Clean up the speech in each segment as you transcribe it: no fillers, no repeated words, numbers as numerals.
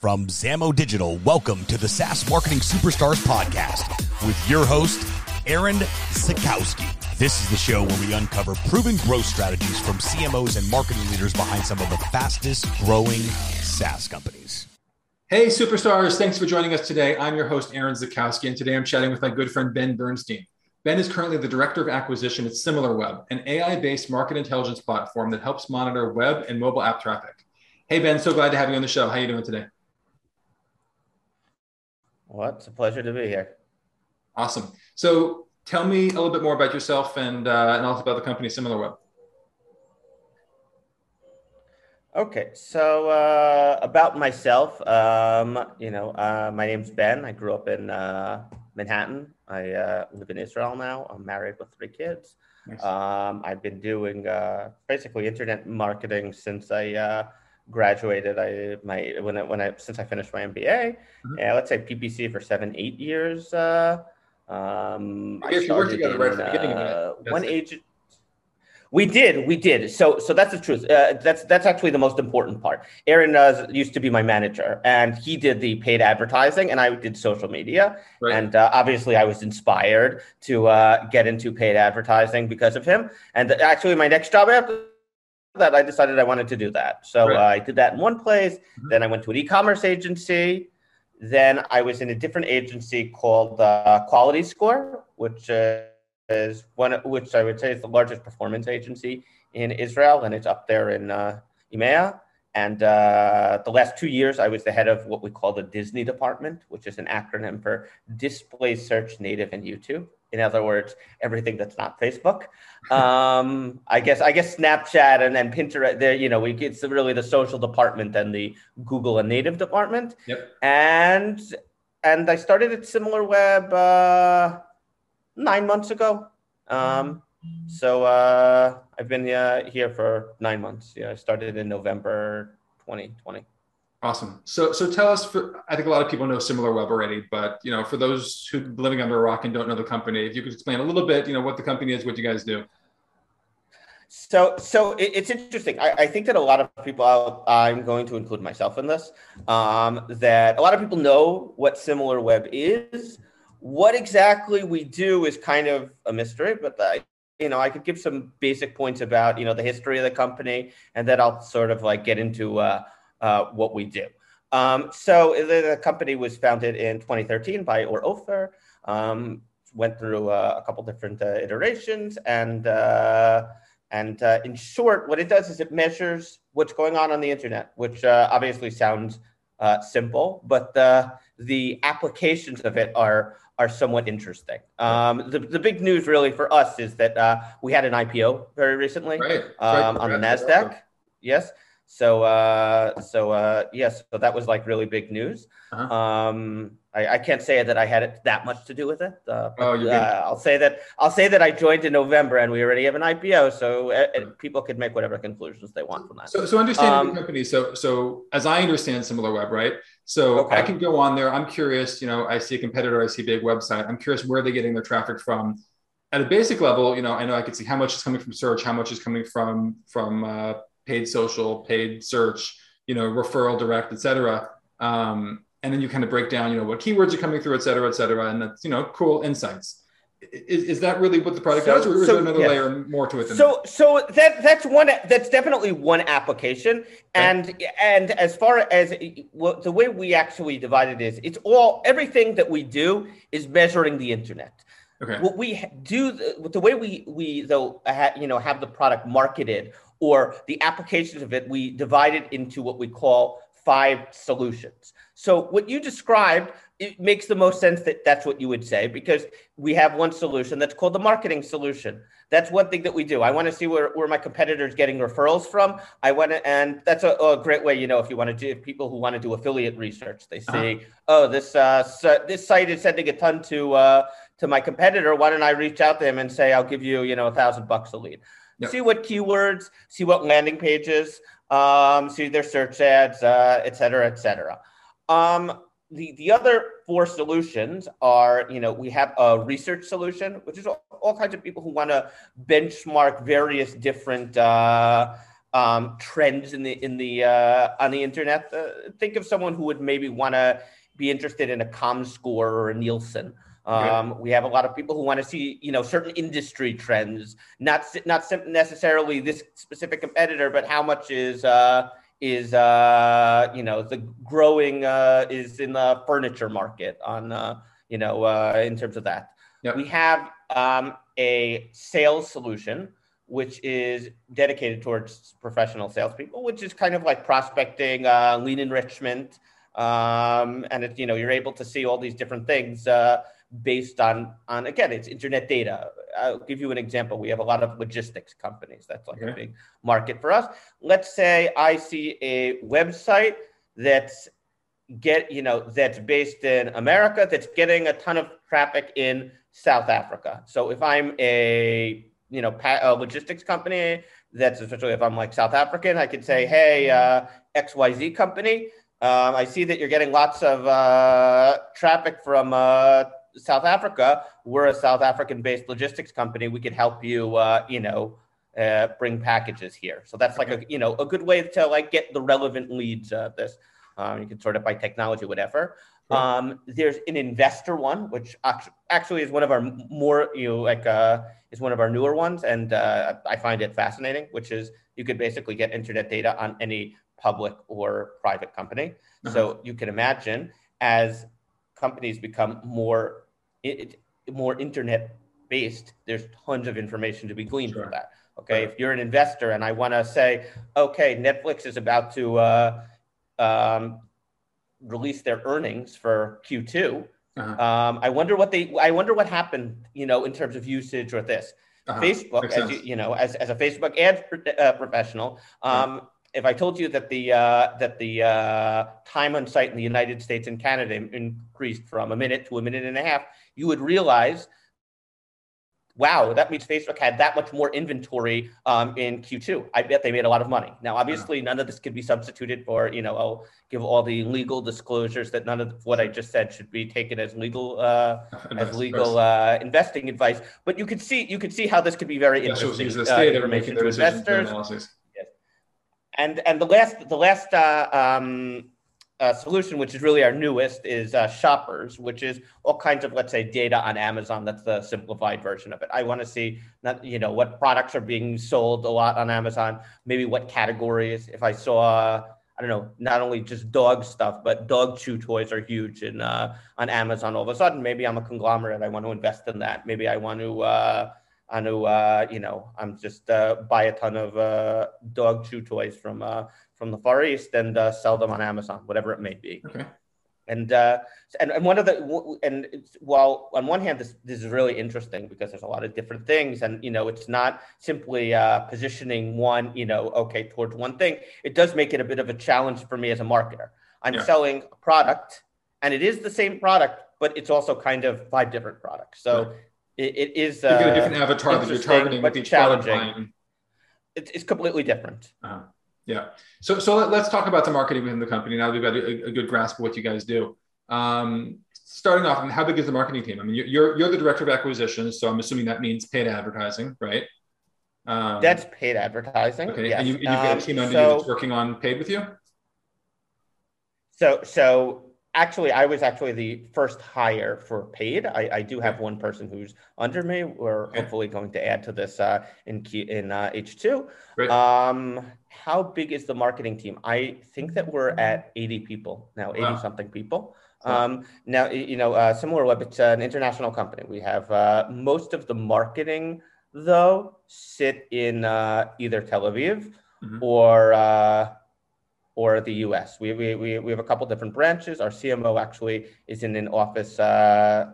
From Zamo Digital, welcome to the SaaS Marketing Superstars Podcast with your host, Aaron Zikowski. This is the show where we uncover proven growth strategies from CMOs and marketing leaders behind some of the fastest growing SaaS companies. Hey, Superstars. Thanks for joining us today. I'm your host, Aaron Zikowski, and today I'm chatting with my good friend, Ben Bernstein. Ben is currently the Director of Acquisition at SimilarWeb, an AI-based market intelligence platform that helps monitor web and mobile app traffic. Hey, Ben, so glad to have you on the show. How are you doing today? Well, it's a pleasure to be here. Awesome. So tell me a little bit more about yourself and also about the company SimilarWeb. Okay. So about myself, my name's Ben. I grew up in Manhattan. I live in Israel now. I'm married with 3 kids. Nice. I've been doing basically internet marketing since I graduated. Since I finished my MBA, and let's say PPC for 7-8 years. I guess you worked together right from the beginning of it. One agent. We did. So that's the truth. That's actually the most important part. Aaron used to be my manager, and he did the paid advertising, and I did social media. Right. And obviously, I was inspired to get into paid advertising because of him. And actually, my next job after that, I decided I wanted to do that. So I did that in one place. Mm-hmm. Then I went to an e-commerce agency. Then I was in a different agency called Quality Score, which is one which I would say is the largest performance agency in Israel, and it's up there in EMEA. And the last 2 years, I was the head of what we call the Disney department, which is an acronym for Display, Search, Native, and YouTube. In other words, everything that's not Facebook. I guess Snapchat and Pinterest. There, it's really the social department and the Google and Native department. Yep. And I started at SimilarWeb 9 months ago. So I've been here for 9 months. Yeah, I started in November 2020. Awesome. So tell us. I think a lot of people know SimilarWeb already, but for those who are living under a rock and don't know the company, if you could explain a little bit, what the company is, what you guys do. So it's interesting. I think that a lot of people, I'm going to include myself in this, that a lot of people know what SimilarWeb is. What exactly we do is kind of a mystery, but I could give some basic points about the history of the company, and then I'll sort of like get into what we do. So the company was founded in 2013 by Or Ofer, went through a couple different iterations, and in short, what it does is it measures what's going on the internet, which obviously sounds simple, but the applications of it are somewhat interesting. The big news really for us is that we had an IPO very recently, on the NASDAQ. Yes. So that was like really big news. Uh-huh. I can't say that I had it that much to do with it. I'll say that I joined in November and we already have an IPO, so people could make whatever conclusions they want from that. So understanding the company. So as I understand SimilarWeb, right? So okay. I can go on there. I'm curious. I see a competitor. I see a big website. I'm curious where they're getting their traffic from. At a basic level, I know I could see how much is coming from search, how much is coming from paid social, paid search, referral direct, et cetera. And then you kind of break down, what keywords are coming through, et cetera, and that's, cool insights. Is that really what the product does, or is there another layer more to it? That's definitely one application. And as far as the way we actually divide it is, everything that we do is measuring the internet. Okay. What we do, the way we have the product marketed, or the applications of it, we divide it into what we call 5 solutions. So what you described, it makes the most sense that that's what you would say, because we have one solution that's called the marketing solution. That's one thing that we do. I want to see where my competitor's getting referrals from. And that's a great way, if you want to do, if people who want to do affiliate research, they say, this site is sending a ton to my competitor. Why don't I reach out to him and say, I'll give you, $1,000 a lead. Yep. See what keywords, see what landing pages, see their search ads, et cetera, et cetera. The other 4 solutions are, we have a research solution, which is all kinds of people who want to benchmark various different trends on the internet. Think of someone who would maybe want to be interested in a ComScore or a Nielsen. We have a lot of people who want to see, you know, certain industry trends, not necessarily this specific competitor, but how much is you know, the growing is in the furniture market on, you know, in terms of that. Yep. We have a sales solution, which is dedicated towards professional salespeople, which is kind of like prospecting, lead enrichment. And it, you know, you're able to see all these different things based on again, it's internet data. I'll give you an example. We have a lot of logistics companies. That's like a big market for us. Let's say I see a website that's that's based in America, that's getting a ton of traffic in South Africa. So if I'm a logistics company, that's especially if I'm like South African, I could say, hey, XYZ company, I see that you're getting lots of traffic from South Africa. We're a South African-based logistics company. We could help you, bring packages here. So that's like a good way to like get the relevant leads of this. You can sort it by technology, whatever. Sure. There's an investor one, which actually is one of our more, is one of our newer ones. And I find it fascinating, which is you could basically get internet data on any public or private company. Uh-huh. So you can imagine as companies become more internet based, there's tons of information to be gleaned from that. Okay. Right. If you're an investor and I want to say, okay, Netflix is about to release their earnings for Q2. Uh-huh. I wonder what happened, in terms of usage or this. Uh-huh. Facebook, as as a Facebook ad professional, uh-huh. If I told you that the time on site in the United States and Canada increased from a minute to a minute and a half, you would realize, wow, that means Facebook had that much more inventory in Q2. I bet they made a lot of money. Now, obviously, none of this could be substituted for, I'll give all the legal disclosures that none of what I just said should be taken as legal investing advice. But you could see how this could be very interesting information to investors. And the last solution, which is really our newest, is Shoppers, which is all kinds of, let's say, data on Amazon. That's the simplified version of it. I want to see what products are being sold a lot on Amazon, maybe what categories. If I saw, not only just dog stuff, but dog chew toys are huge on Amazon all of a sudden. Maybe I'm a conglomerate. I want to invest in that. Maybe I want to... buy a ton of dog chew toys from the Far East and sell them on Amazon, whatever it may be. Okay. And one of the while on one hand this is really interesting because there's a lot of different things and it's not simply positioning one towards one thing. It does make it a bit of a challenge for me as a marketer. I'm selling a product, and it is the same product, but it's also kind of 5 different products. So. Right. It is you get a different avatar that you're targeting with each product line. It's completely different. Yeah. So let's talk about the marketing within the company now that we've got a good grasp of what you guys do. Starting off, how big is the marketing team? I mean, you're the director of acquisitions, so I'm assuming that means paid advertising, right? That's paid advertising. Okay. Yes. And you've got a team under you that's working on paid with you. So. Actually, I was the first hire for paid. I do have one person who's under me. We're hopefully going to add to this in H2. Right. How big is the marketing team? I think that we're at 80 people now, 80-something people. Now, SimilarWeb, it's an international company. We have most of the marketing, though, sit in either Tel Aviv or the U.S. We have a couple different branches. Our CMO actually is in an office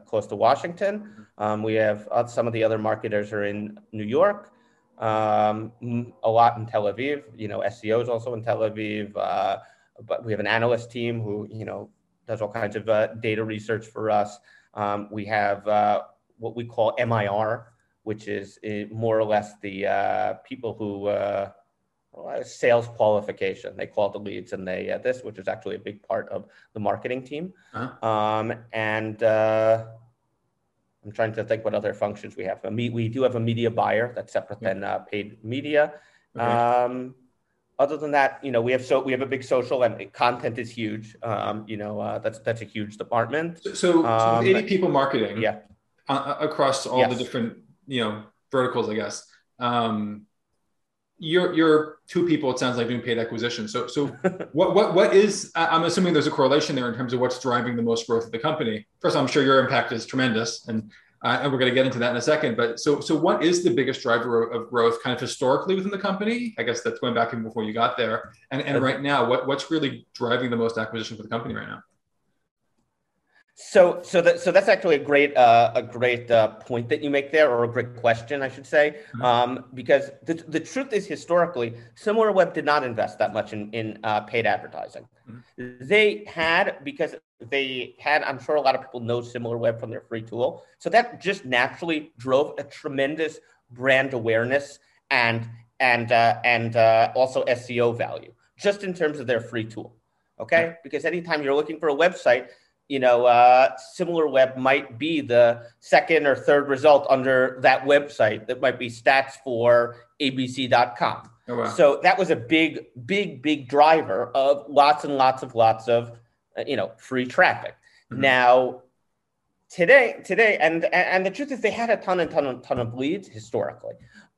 close to Washington. We have some of the other marketers are in New York, a lot in Tel Aviv. SEO is also in Tel Aviv. But we have an analyst team who does all kinds of data research for us. We have what we call MIR, which is more or less the people who. Sales qualification. They call the leads and they which is actually a big part of the marketing team. Uh-huh. I'm trying to think what other functions we have. We do have a media buyer that's separate than paid media. Okay. Other than that, you know, we have a big social, and content is huge. That's a huge department. So with 80 people marketing, across all the different verticals, I guess. You're two people, it sounds like, doing paid acquisition. So what is, I'm assuming there's a correlation there in terms of what's driving the most growth of the company. First, I'm sure your impact is tremendous, and we're going to get into that in a second. But so what is the biggest driver of growth kind of historically within the company? I guess that's going back even before you got there. And right now, what's really driving the most acquisition for the company right now? So that's actually a great point that you make there, or a great question, I should say, because the truth is, historically, SimilarWeb did not invest that much in paid advertising. Mm-hmm. Because I'm sure a lot of people know SimilarWeb from their free tool. So that just naturally drove a tremendous brand awareness and also SEO value, just in terms of their free tool. Okay, mm-hmm. Because anytime you're looking for a website, SimilarWeb might be the second or third result under that website. That might be stats for abc.com. Oh, wow. So that was a big, big, big driver of lots of free traffic. Mm-hmm. Now, today, and the truth is, they had a ton of leads historically.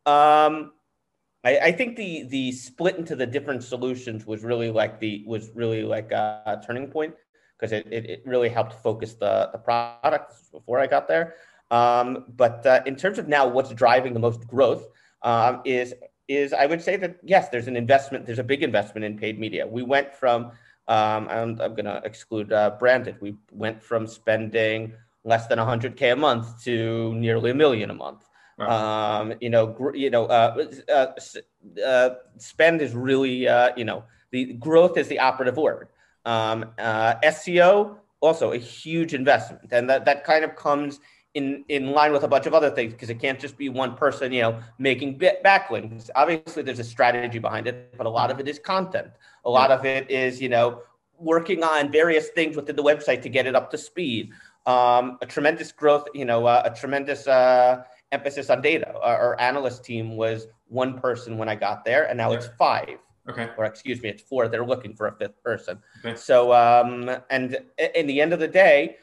I think the split into the different solutions was really like a turning point, because it really helped focus the product before I got there. But in terms of now what's driving the most growth is I would say that, yes, there's a big investment in paid media. We went from, I'm going to exclude branded, we went from spending less than $100K a month to nearly $1 million a month. Wow. Spend is really, the growth is the operative word. SEO, also a huge investment. And that kind of comes in line with a bunch of other things, because it can't just be one person, making backlinks. Obviously, there's a strategy behind it, but a lot of it is content. A lot of it is, working on various things within the website to get it up to speed. A tremendous growth, a tremendous emphasis on data. Our analyst team was one person when I got there, and now it's five. Okay. Or excuse me, it's four. They're looking for a fifth person. Okay. So, and in the end of the day,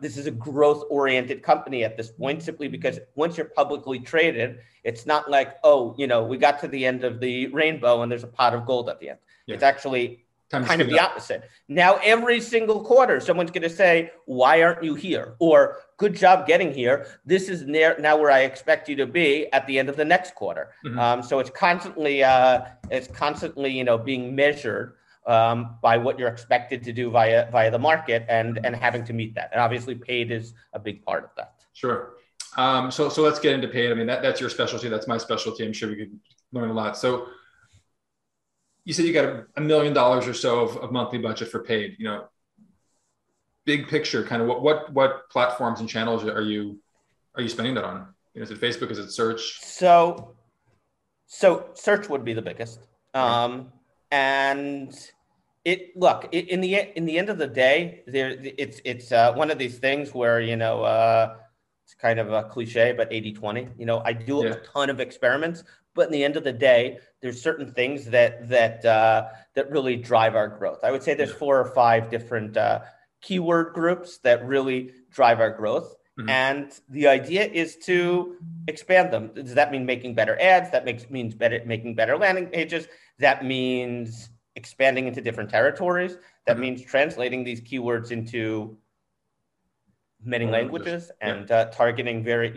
this is a growth-oriented company at this point, simply because once you're publicly traded, it's not like, we got to the end of the rainbow and there's a pot of gold at the end. Yeah. It's actually kind of the opposite. Now, every single quarter, someone's going to say, why aren't you here? Or, good job getting here. This is now where I expect you to be at the end of the next quarter. Mm-hmm. So it's constantly, being measured by what you're expected to do via the market and having to meet that. And obviously, paid is a big part of that. Sure. So let's get into paid. I mean, that's your specialty. That's my specialty. I'm sure we could learn a lot. So, you said you got $1 million or so of monthly budget for paid, big picture, kind of what platforms and channels are you spending that on? Is it Facebook? Is it search? So search would be the biggest. In the end of the day, it's one of these things where, it's kind of a cliche, but 80-20, I do a ton of experiments, but in the end of the day, there's certain things that really drive our growth. I would say there's four or five different keyword groups that really drive our growth. Mm-hmm. And the idea is to expand them. Does that mean making better ads? That means making better landing pages. That means expanding into different territories. That means translating these keywords into many languages and targeting very,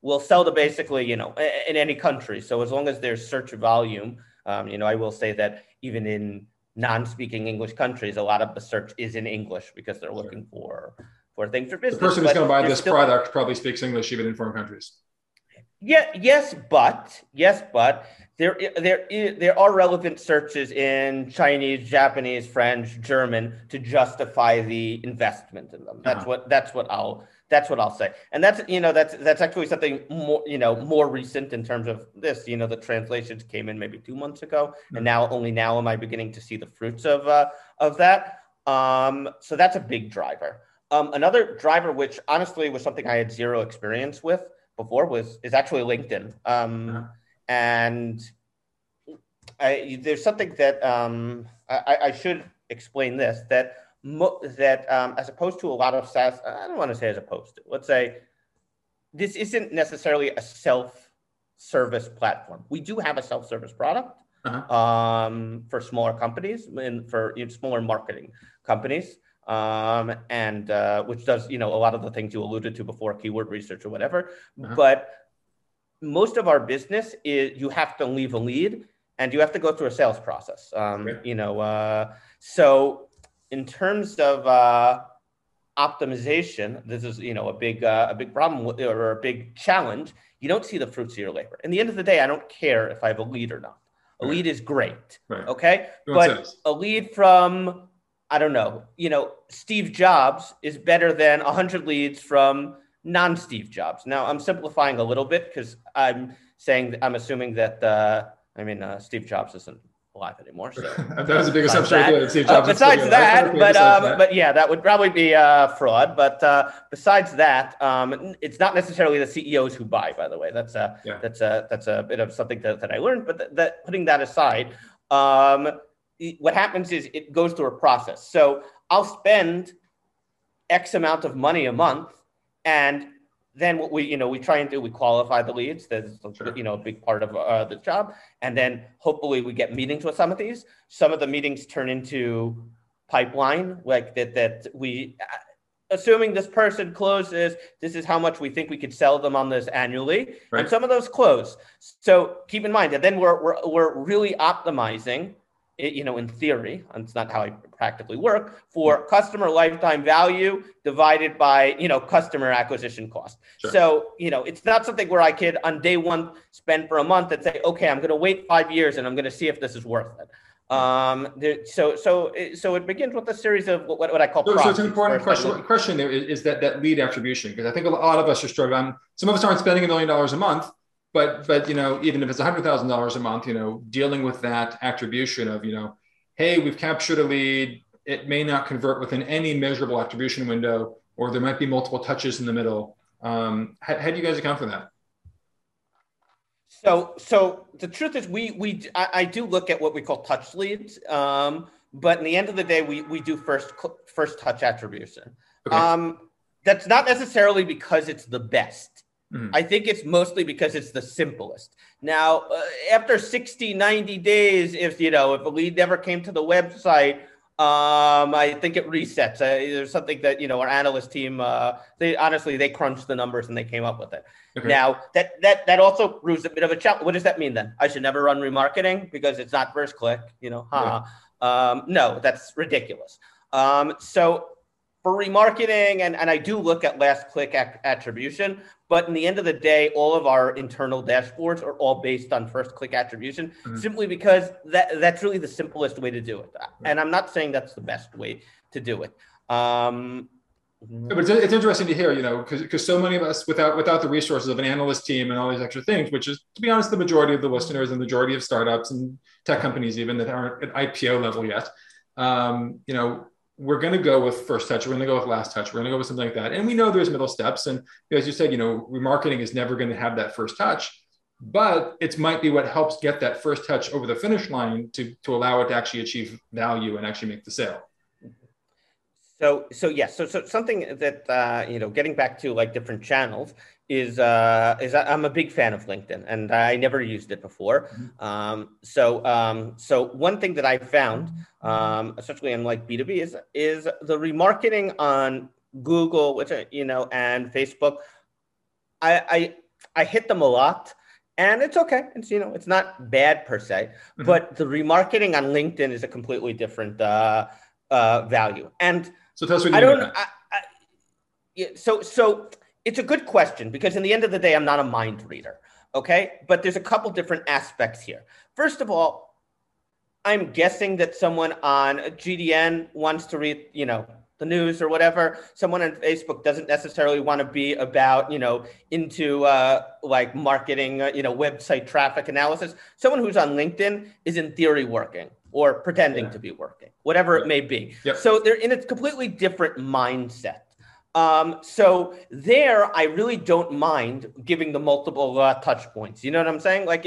we'll sell to basically, in any country. So as long as there's search volume, I will say that even in non-speaking English countries, a lot of the search is in English because they're looking for things for business. The person who's going to buy this product probably speaks English even in foreign countries. Yes, but there are relevant searches in Chinese, Japanese, French, German to justify the investment in them. That's what I'll say. And that's actually something more, more recent in terms of this, the translations came in maybe 2 months ago, and now am I beginning to see the fruits of that. So that's a big driver. Another driver, which honestly was something I had zero experience with before, is actually LinkedIn. And there's something that I should explain this, that as opposed to a lot of SaaS, I don't want to say as opposed to, let's say this isn't necessarily a self-service platform. We do have a self-service product for smaller companies and for smaller marketing companies. Which does, a lot of the things you alluded to before, keyword research or whatever. But most of our business is you have to leave a lead and you have to go through a sales process. So in terms of optimization, this is, a big problem or a big challenge. You don't see the fruits of your labor. In the end of the day, I don't care if I have a lead or not. A lead is great. Okay. But a lead from, I don't know, Steve Jobs is better than 100 leads from non-Steve Jobs. Now, I'm simplifying a little bit because I'm assuming that, Steve Jobs isn't alive anymore. So that was a big assumption. Besides that, that would probably be fraud. But besides that, it's not necessarily the CEOs who buy, by the way. That's a bit of something that I learned. But that putting that aside, what happens is it goes through a process. So I'll spend X amount of money a month, and then what we try and do, we qualify the leads. That's a big part of the job, and then hopefully we get meetings with some of these. Some of the meetings turn into pipeline, like that we, assuming this person closes, this is how much we think we could sell them on this annually, and some of those close. So keep in mind that then we're really optimizing. In theory, and it's not how I practically work, for customer lifetime value divided by, customer acquisition cost. So, it's not something where I could on day one spend for a month and say, okay, I'm going to wait 5 years and I'm going to see if this is worth it. So it begins with a series of what I call. So it's an important question there is that lead attribution, because I think a lot of us are struggling. Some of us aren't spending $1 million a month. But even if it's $100,000 a month, dealing with that attribution of, hey, we've captured a lead. It may not convert within any measurable attribution window, or there might be multiple touches in the middle. How do you guys account for that? So the truth is, I do look at what we call touch leads, but in the end of the day, we do first touch attribution. Okay. That's not necessarily because it's the best. I think it's mostly because it's the simplest. Now, after 60, 90 days, if a lead never came to the website, I think it resets. There's something that, our analyst team, they crunched the numbers and they came up with it. Okay. Now, that also proves a bit of a challenge. What does that mean then? I should never run remarketing because it's not first click, No, that's ridiculous. So for remarketing, and I do look at last click attribution, but in the end of the day, all of our internal dashboards are all based on first click attribution, simply because that's really the simplest way to do it. And I'm not saying that's the best way to do it. But it's interesting to hear, because so many of us without the resources of an analyst team and all these extra things, which is, to be honest, the majority of the listeners and the majority of startups and tech companies even that aren't at IPO level yet, we're going to go with first touch. We're going to go with last touch. We're going to go with something like that. And we know there's middle steps. And as you said, remarketing is never going to have that first touch, but it might be what helps get that first touch over the finish line to allow it to actually achieve value and actually make the sale. So something that, getting back to like different channels is I'm a big fan of LinkedIn and I never used it before. So one thing that I found, especially in like B2B is the remarketing on Google, which, and Facebook, I hit them a lot and it's okay. It's, it's not bad per se, but the remarketing on LinkedIn is a completely different, value. And so tell us what you mean by that. So it's a good question because in the end of the day, I'm not a mind reader. Okay. But there's a couple different aspects here. First of all, I'm guessing that someone on GDN wants to read, the news or whatever. Someone on Facebook doesn't necessarily want to be about, into like marketing, website traffic analysis. Someone who's on LinkedIn is in theory working or pretending to be working, whatever it may be. Yep. So they're in a completely different mindset. So there, I really don't mind giving the multiple touch points. You know what I'm saying? Like,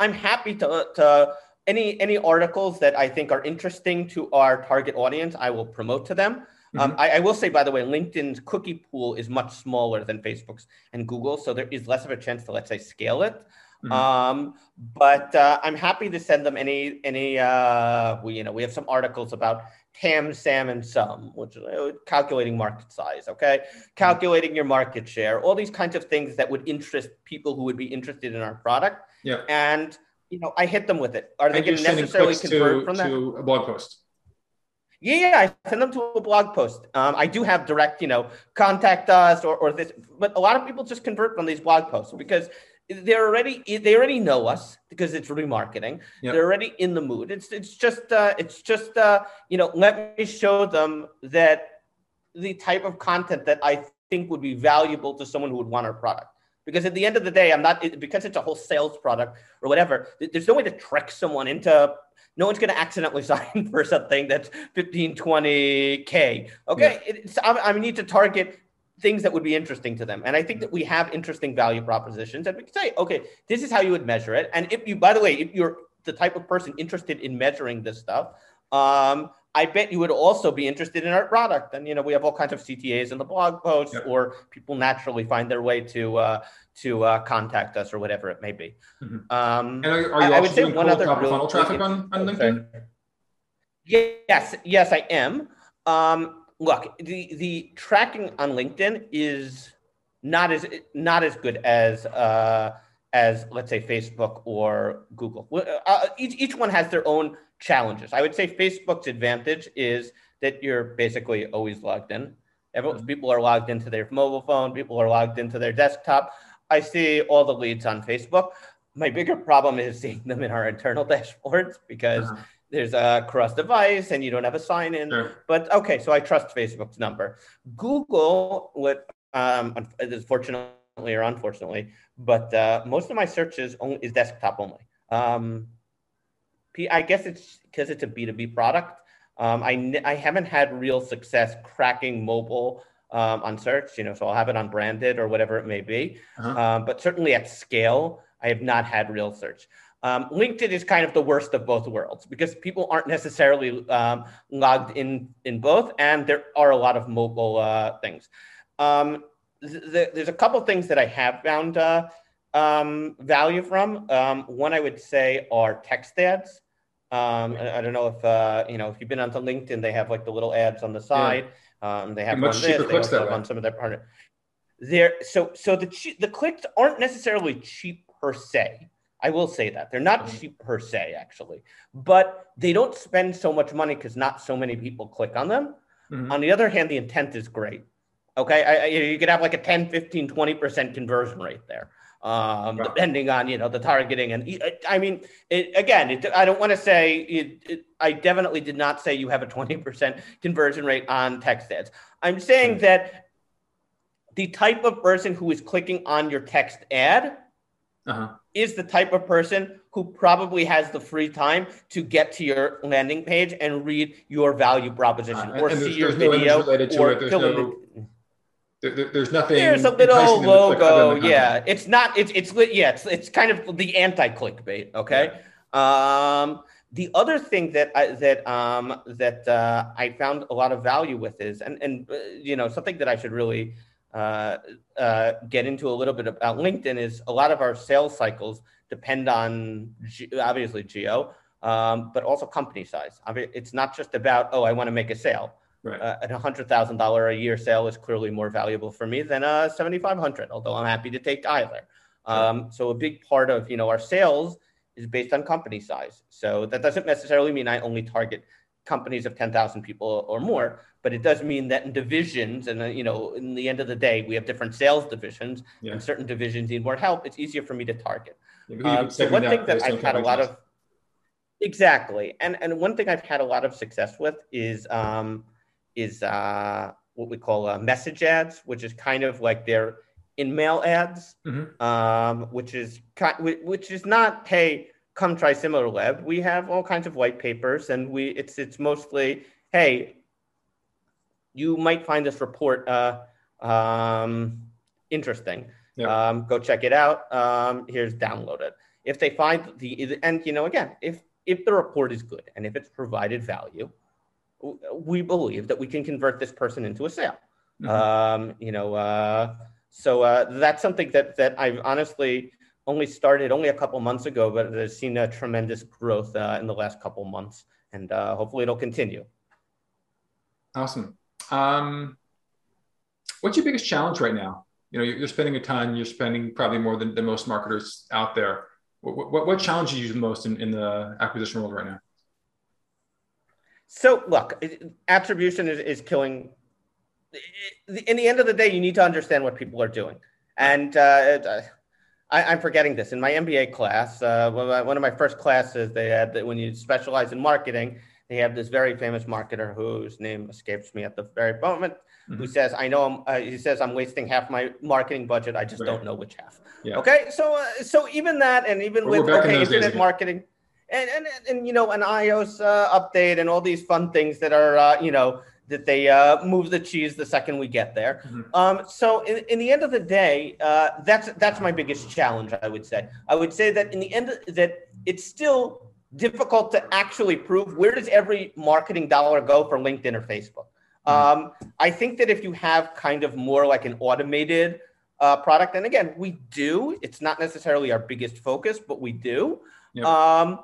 I'm happy to any articles that I think are interesting to our target audience, I will promote to them. Mm-hmm. I will say, by the way, LinkedIn's cookie pool is much smaller than Facebook's and Google's, so there is less of a chance to, let's say, scale it. Mm-hmm. But I'm happy to send them we have some articles about TAM, SAM, and SUM, which is calculating market size, okay? Calculating your market share, all these kinds of things that would interest people who would be interested in our product. Yeah. And, I hit them with it. Are they going to necessarily convert from that? To a blog post. Yeah, I send them to a blog post. I do have direct, contact us or this, but a lot of people just convert from these blog posts because they already know us because it's remarketing. Yep. They're already in the mood. It's just let me show them that the type of content that I think would be valuable to someone who would want our product. Because at the end of the day, because it's a whole sales product or whatever, there's no way to trick someone into. No one's going to accidentally sign for something that's 15, 20K. Okay. Yeah. I need to target things that would be interesting to them. And I think that we have interesting value propositions. And we can say, okay, this is how you would measure it. And if you're the type of person interested in measuring this stuff, I bet you would also be interested in our product. And, we have all kinds of CTAs in the blog posts, yeah, or people naturally find their way to contact us or whatever it may be. Mm-hmm. And I would say one other funnel traffic on LinkedIn? Yes, I am. Look, the tracking on LinkedIn is not as good as let's say Facebook or Google. Each one has their own challenges. I would say Facebook's advantage is that you're basically always logged in. People are logged into their mobile phone. People are logged into their desktop. I see all the leads on Facebook. My bigger problem is seeing them in our internal dashboards because there's a cross-device and you don't have a sign-in. Sure. But okay, so I trust Facebook's number. Google, fortunately or unfortunately, but most of my searches is desktop only. I guess it's because it's a B2B product. I haven't had real success cracking mobile on search, so I'll have it on branded or whatever it may be. Uh-huh. But certainly at scale, I have not had real search. LinkedIn is kind of the worst of both worlds because people aren't necessarily logged in both, and there are a lot of mobile things. There's a couple things that I have found value from. One I would say are text ads. I don't know if you've been onto LinkedIn, they have like the little ads on the side. Yeah. They have much cheaper clicks that way on some of their partners. So the clicks aren't necessarily cheap per se. I will say that they're not cheap per se, actually, but they don't spend so much money because not so many people click on them. Mm-hmm. On the other hand, the intent is great. Okay, you could have like a 10, 15, 20% conversion rate there, depending on the targeting. And I don't want to say I definitely did not say you have a 20% conversion rate on text ads. I'm saying that the type of person who is clicking on your text ad is the type of person who probably has the free time to get to your landing page and read your value proposition or see your video. There's nothing. There's a little logo. Yeah, it's not. It's kind of the anti-clickbait. Okay. Yeah. The other thing that I found a lot of value with is, and something that I should really get into a little bit about LinkedIn is a lot of our sales cycles depend on obviously geo, but also company size. I mean, it's not just about I want to make a sale. Right. An $100,000 a year sale is clearly more valuable for me than a $7,500, although I'm happy to take either. So a big part of our sales is based on company size. So that doesn't necessarily mean I only target companies of 10,000 people or more, but it does mean that in divisions and in the end of the day, we have different sales divisions and certain divisions need more help. It's easier for me to target. So one thing that I've had a lot of. Exactly. And one thing I've had a lot of success with is what we call message ads, which is kind of like their in-mail ads, which is not, hey, come try SimilarWeb. We have all kinds of white papers, and it's mostly, hey, you might find this report interesting. Yeah. Go check it out. Here's download it. If they find the, and again, if if the report is good and if it's provided value, we believe that we can convert this person into a sale. Mm-hmm. That's something that I've honestly only started a couple months ago, but has seen a tremendous growth in the last couple months, and hopefully it'll continue. Awesome. What's your biggest challenge right now? You know, you're spending a ton, you're spending probably more than most marketers out there. What challenges you the most in the acquisition world right now? So look, attribution is killing. In the end of the day, you need to understand what people are doing. And I'm forgetting this. In my MBA class, one of my first classes, they had that when you specialize in marketing, they have this very famous marketer whose name escapes me at the very moment, who says, I'm wasting half my marketing budget. I just don't know which half. Yeah. Okay. So even that, and even internet marketing and an iOS update and all these fun things that are, that they move the cheese the second we get there. Mm-hmm. So in the end of the day, that's my biggest challenge, I would say. I would say that in the end that it's still difficult to actually prove where does every marketing dollar go for LinkedIn or Facebook. I think that if you have kind of more like an automated product, and again, we do, it's not necessarily our biggest focus, but we do. Yep.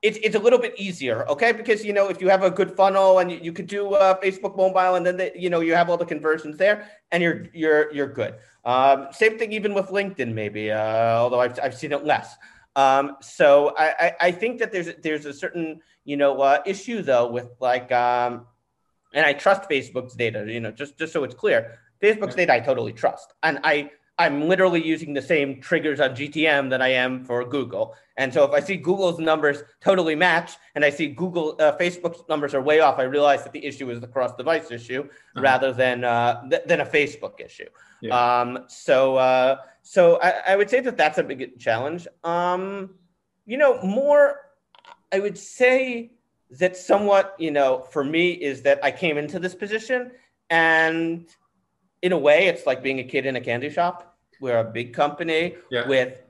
It's a little bit easier, okay? Because, if you have a good funnel and you could do Facebook mobile, and then, you have all the conversions there, and you're good. Same thing even with LinkedIn, maybe, although I've seen it less. So I think that there's a certain, issue though with like, and I trust Facebook's data, just so it's clear, Facebook's data I totally trust. And I'm literally using the same triggers on GTM that I am for Google. And so if I see Google's numbers totally match and I see Facebook's numbers are way off, I realize that the issue is the cross-device issue rather than a Facebook issue. Yeah. So I would say that's a big challenge. I would say that somewhat, for me is that I came into this position and in a way, it's like being a kid in a candy shop. We're a big company with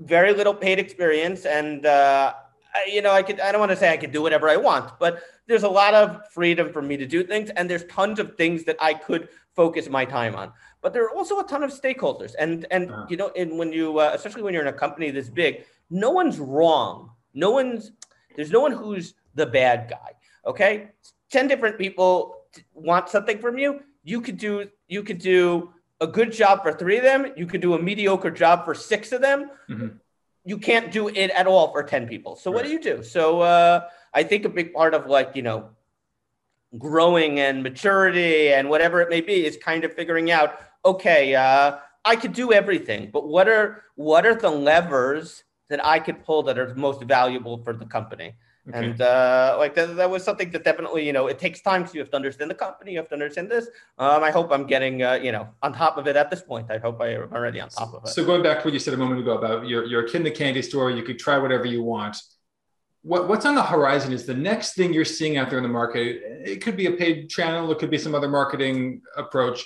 very little paid experience. And, I don't want to say I could do whatever I want, but there's a lot of freedom for me to do things. And there's tons of things that I could focus my time on. But there are also a ton of stakeholders. Especially when you're in a company this big, no one's wrong. There's no one who's the bad guy. Okay. 10 different people want something from you. You could do a good job for 3 of them. You could do a mediocre job for 6 of them. Mm-hmm. You can't do it at all for 10 people. So what do you do? So I think a big part of like, growing and maturity and whatever it may be is kind of figuring out, okay, I could do everything, but what are the levers that I could pull that are most valuable for the company? Okay. And that was something that definitely, it takes time because you have to understand the company, you have to understand this. I hope I'm getting, on top of it at this point. I hope I'm already on top of it. So going back to what you said a moment ago about you're a kid in the candy store, you could try whatever you want. What's on the horizon is the next thing you're seeing out there in the market. It could be a paid channel. It could be some other marketing approach.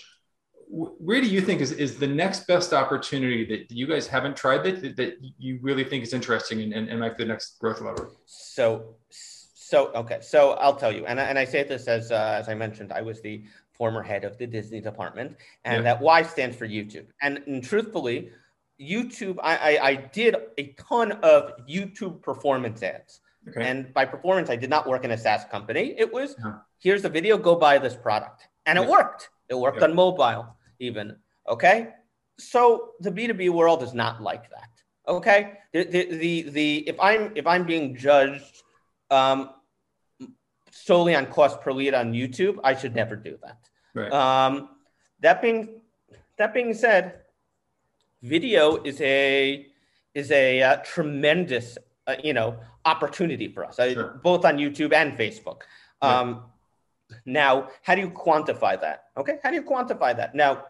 Where do you think is the next best opportunity that you guys haven't tried that you really think is interesting and like the next growth lever? So I'll tell you, and I say this as I mentioned, I was the former head of the Disney department, and that Y stands for YouTube. And truthfully, YouTube, I did a ton of YouTube performance ads. Okay. And by performance, I did not work in a SaaS company. It was, here's the video, go buy this product. And it worked. It worked on mobile even. Okay. So the B2B world is not like that. Okay. If I'm being judged solely on cost per lead on YouTube, I should never do that. Right. That being said, video is a tremendous, opportunity for us, both on YouTube and Facebook. Now, how do you quantify that? Okay. How do you quantify that? Now,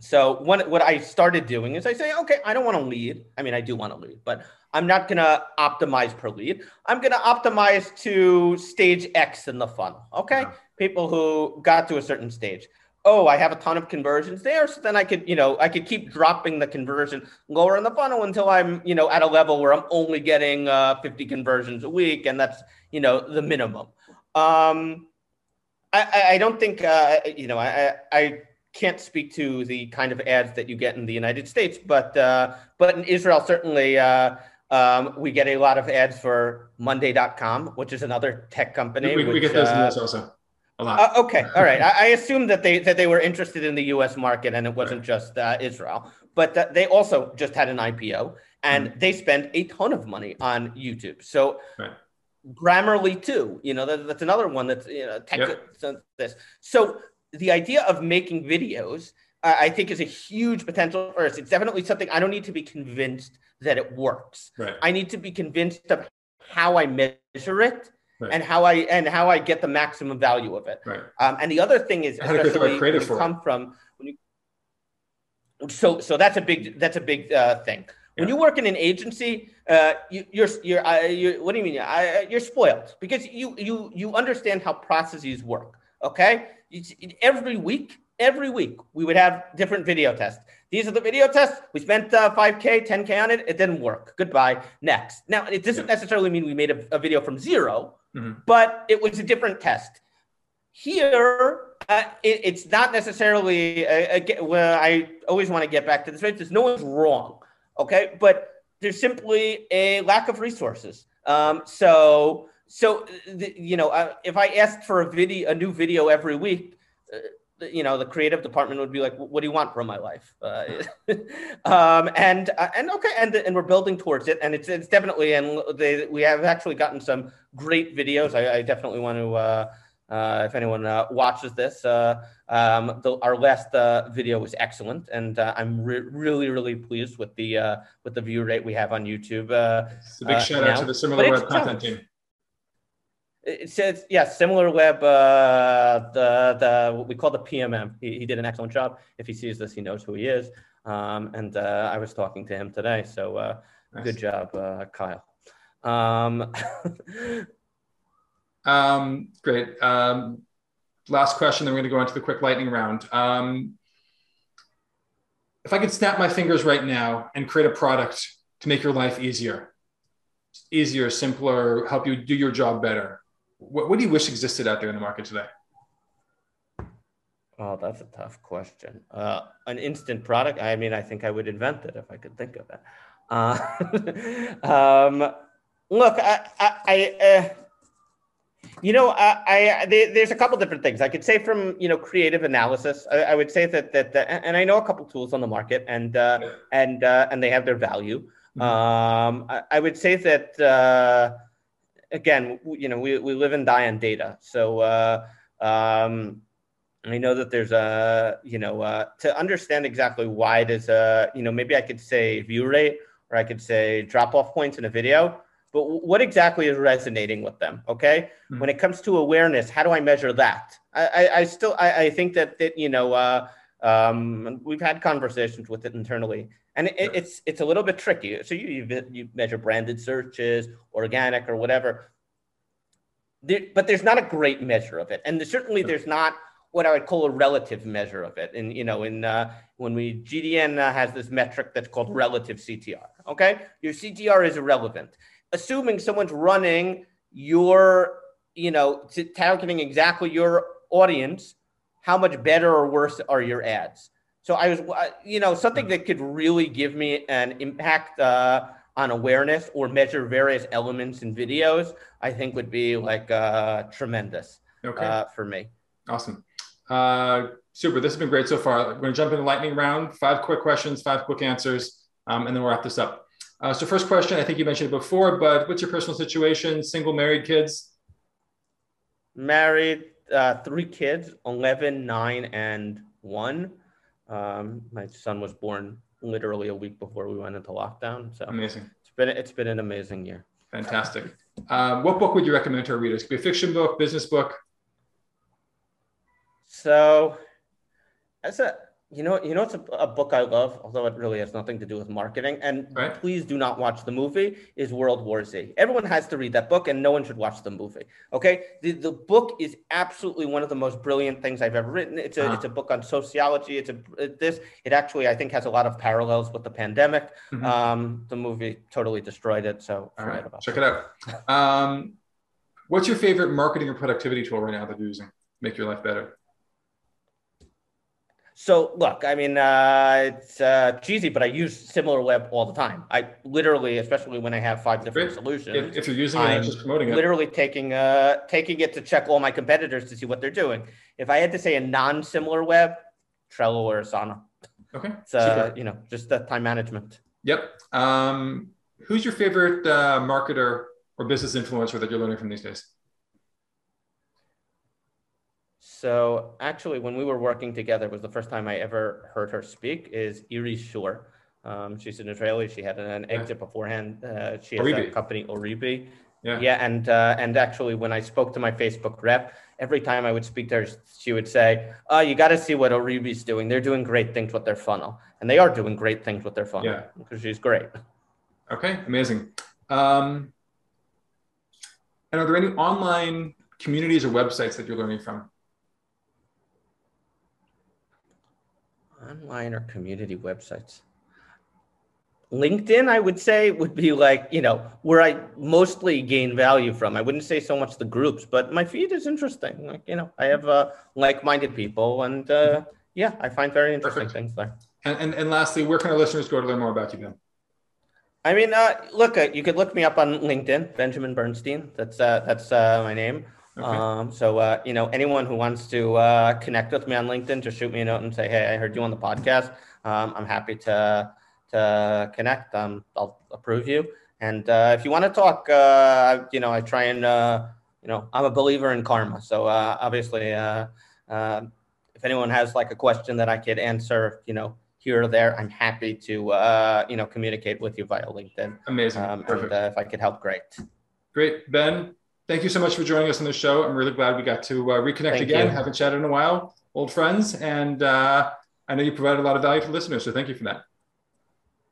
so what I started doing is I say, okay, I don't want to lead. I mean, I do want to lead, but I'm not going to optimize per lead. I'm going to optimize to stage X in the funnel. Okay. People who got to a certain stage. oh, I have a ton of conversions there. So then I could, you know, I could keep dropping the conversion lower in the funnel until I'm, you know, at a level where I'm only getting 50 conversions a week. And that's, you know, the minimum. I don't think, you know, I can't speak to the kind of ads that you get in the United States, but in Israel, certainly we get a lot of ads for Monday.com, which is another tech company. We get those in this also. A lot. Okay. All right. I assumed that they were interested in the U.S. market and it wasn't just Israel, but they also just had an IPO and they spend a ton of money on YouTube. So Grammarly too, you know, that's another one that's, you know, tech. So the idea of making videos, I think, is a huge potential for us. It's definitely something I don't need to be convinced that it works. I need to be convinced of how I measure it. And how I get the maximum value of it. And the other thing is, especially where you come from, when you, so that's a big thing. When you work in an agency, you're what do you mean? You're spoiled because you understand how processes work. Okay, every week we would have different video tests. These are the video tests. We spent $5,000, $10,000 on it. It didn't work. Goodbye. Next. Now it doesn't necessarily mean we made a video from zero. But it was a different test. Here, it's not necessarily, well, I always want to get back to this, right? There's no one's wrong, okay? But there's simply a lack of resources. You know, if I asked for a new video every week, you know, the creative department would be like, what do you want from my life? And we're building towards it. And it's definitely, and we have actually gotten some great videos. I definitely want to, if anyone watches this, our last video was excellent. And I'm really, really pleased with the view rate we have on YouTube. It's a big shout out to the SimilarWeb content team. It says, SimilarWeb, what we call the PMM. He did an excellent job. If he sees this, he knows who he is. I was talking to him today. So nice. Good job, Kyle. Great. Last question, then we're going to go into the quick lightning round. If I could snap my fingers right now and create a product to make your life easier, simpler, help you do your job better, what do you wish existed out there in the market today? Oh, that's a tough question. An instant product. I mean, I think I would invent it if I could think of that. Look, there's a couple different things I could say from, you know, creative analysis. I would say that and I know a couple tools on the market and they have their value. I would say that, again, you know, we live and die on data. So I know that there's to understand exactly why there's maybe I could say view rate, or I could say drop off points in a video, but what exactly is resonating with them? Okay. Mm-hmm. When it comes to awareness, how do I measure that? I think that we've had conversations with it internally. And it's a little bit tricky. So you measure branded searches, organic or whatever, but there's not a great measure of it. And there's not what I would call a relative measure of it. And, you know, when GDN has this metric that's called relative CTR, okay? Your CTR is irrelevant. Assuming someone's running targeting exactly your audience, how much better or worse are your ads? So I was, something that could really give me an impact on awareness or measure various elements in videos, I think would be tremendous for me. Awesome. Super. This has been great so far. We're going to jump into the lightning round. 5 quick questions, 5 quick answers, and then we'll wrap this up. So first question, I think you mentioned it before, but what's your personal situation? Single, married, kids? Married, 3 kids, 11, 9, and 1. My son was born literally a week before we went into lockdown. So amazing. It's been an amazing year. Fantastic. What book would you recommend to our readers? It could be a fiction book, business book. So You know, it's a book I love, although it really has nothing to do with marketing. And right. Please do not watch the movie, is World War Z. Everyone has to read that book and no one should watch the movie. Okay. The book is absolutely one of the most brilliant things I've ever written. It's a, it's a book on sociology. It actually, I think, has a lot of parallels with the pandemic. Mm-hmm. The movie totally destroyed it. So check it out. What's your favorite marketing or productivity tool right now that you're using to make your life better? So look, I mean, it's cheesy, but I use SimilarWeb all the time. I literally, especially when I have 5 different solutions, if you're using it, I'm just promoting it. Literally taking it to check all my competitors to see what they're doing. If I had to say a non-similar web, Trello or Asana. Okay. It's you know, just the time management. Yep. Who's your favorite marketer or business influencer that you're learning from these days? So actually, when we were working together, was the first time I ever heard her speak, is Eri Shor. She's an Israeli. She had an exit beforehand. She has a company, Oribi. Yeah. And actually, when I spoke to my Facebook rep, every time I would speak to her, she would say, "Oh, you got to see what Oribi's doing. They're doing great things with their funnel." And they are doing great things with their funnel because she's great. Okay, amazing. And are there any online communities or websites that you're learning from? Online or community websites. LinkedIn, I would say, would be like, you know, where I mostly gain value from. I wouldn't say so much the groups, but my feed is interesting. Like, you know, I have like-minded people and yeah, I find very interesting things there. And lastly, where can our listeners go to learn more about you, Ben? I mean, look, you could look me up on LinkedIn, Benjamin Bernstein. That's my name. Okay. So, you know, anyone who wants to connect with me on LinkedIn, just shoot me a note and say, "Hey, I heard you on the podcast. I'm happy to connect. I'll approve you." And if you want to talk, you know, I try and, you know, I'm a believer in karma. So obviously, if anyone has like a question that I could answer, you know, here or there, I'm happy to, you know, communicate with you via LinkedIn. Amazing. Perfect. And, if I could help, great. Great, Ben. Thank you so much for joining us on the show. I'm really glad we got to reconnect again. Haven't chatted in a while, old friends. And I know you provided a lot of value to listeners, so thank you for that.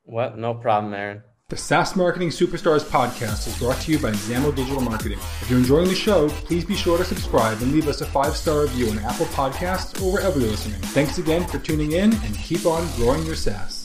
Well, no problem, Aaron. The SaaS Marketing Superstars podcast is brought to you by Zamo Digital Marketing. If you're enjoying the show, please be sure to subscribe and leave us a 5-star review on Apple Podcasts or wherever you're listening. Thanks again for tuning in and keep on growing your SaaS.